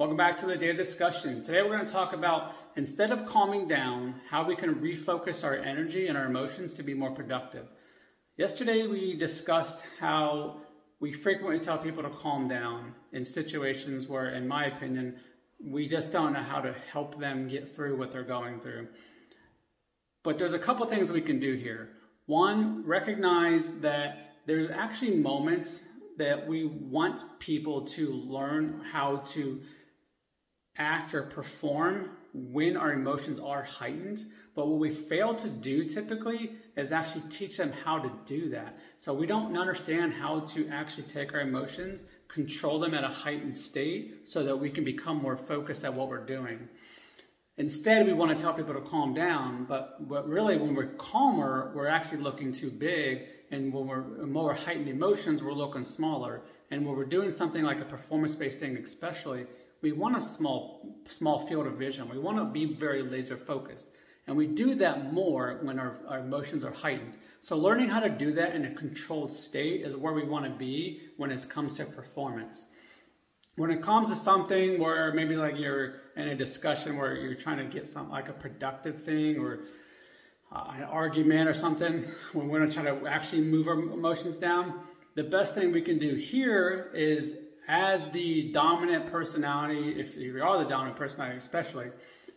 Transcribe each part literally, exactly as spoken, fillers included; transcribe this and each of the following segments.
Welcome back to the Day of Discussion. Today we're going to talk about, instead of calming down, how we can refocus our energy and our emotions to be more productive. Yesterday we discussed how we frequently tell people to calm down in situations where, in my opinion, we just don't know how to help them get through what they're going through. But there's a couple things we can do here. One, recognize that there's actually moments that we want people to learn how to act or perform when our emotions are heightened. But what we fail to do typically is actually teach them how to do that. So we don't understand how to actually take our emotions, control them at a heightened state so that we can become more focused at what we're doing. Instead, we want to tell people to calm down, but, but really when we're calmer, we're actually looking too big, and when we're more heightened emotions, we're looking smaller. And when we're doing something like a performance-based thing especially, we want a small, small field of vision. We want to be very laser focused. And we do that more when our, our emotions are heightened. So learning how to do that in a controlled state is where we want to be when it comes to performance. When it comes to something where maybe like you're in a discussion where you're trying to get something like a productive thing or uh, an argument or something, when we're going to try to actually move our emotions down, the best thing we can do here is, as the dominant personality, if you are the dominant personality especially,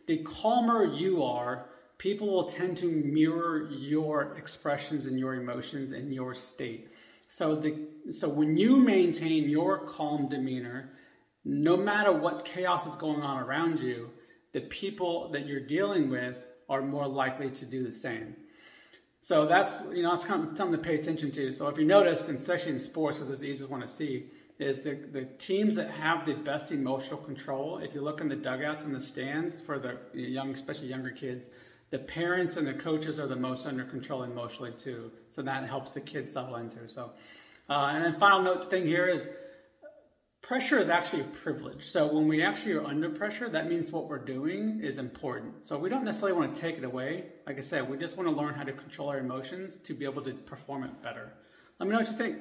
the calmer you are, people will tend to mirror your expressions and your emotions and your state. So, the, so when you maintain your calm demeanor, no matter what chaos is going on around you, the people that you're dealing with are more likely to do the same. So that's, you know, that's kind of something to pay attention to. So if you notice, and especially in sports, because it's the easiest one to see, is the, the teams that have the best emotional control, if you look in the dugouts and the stands for the young, especially younger kids, the parents and the coaches are the most under control emotionally too. So that helps the kids settle into. So, uh, and then final note thing here is pressure is actually a privilege. So when we actually are under pressure, that means what we're doing is important. So we don't necessarily want to take it away. Like I said, we just want to learn how to control our emotions to be able to perform it better. Let me know what you think.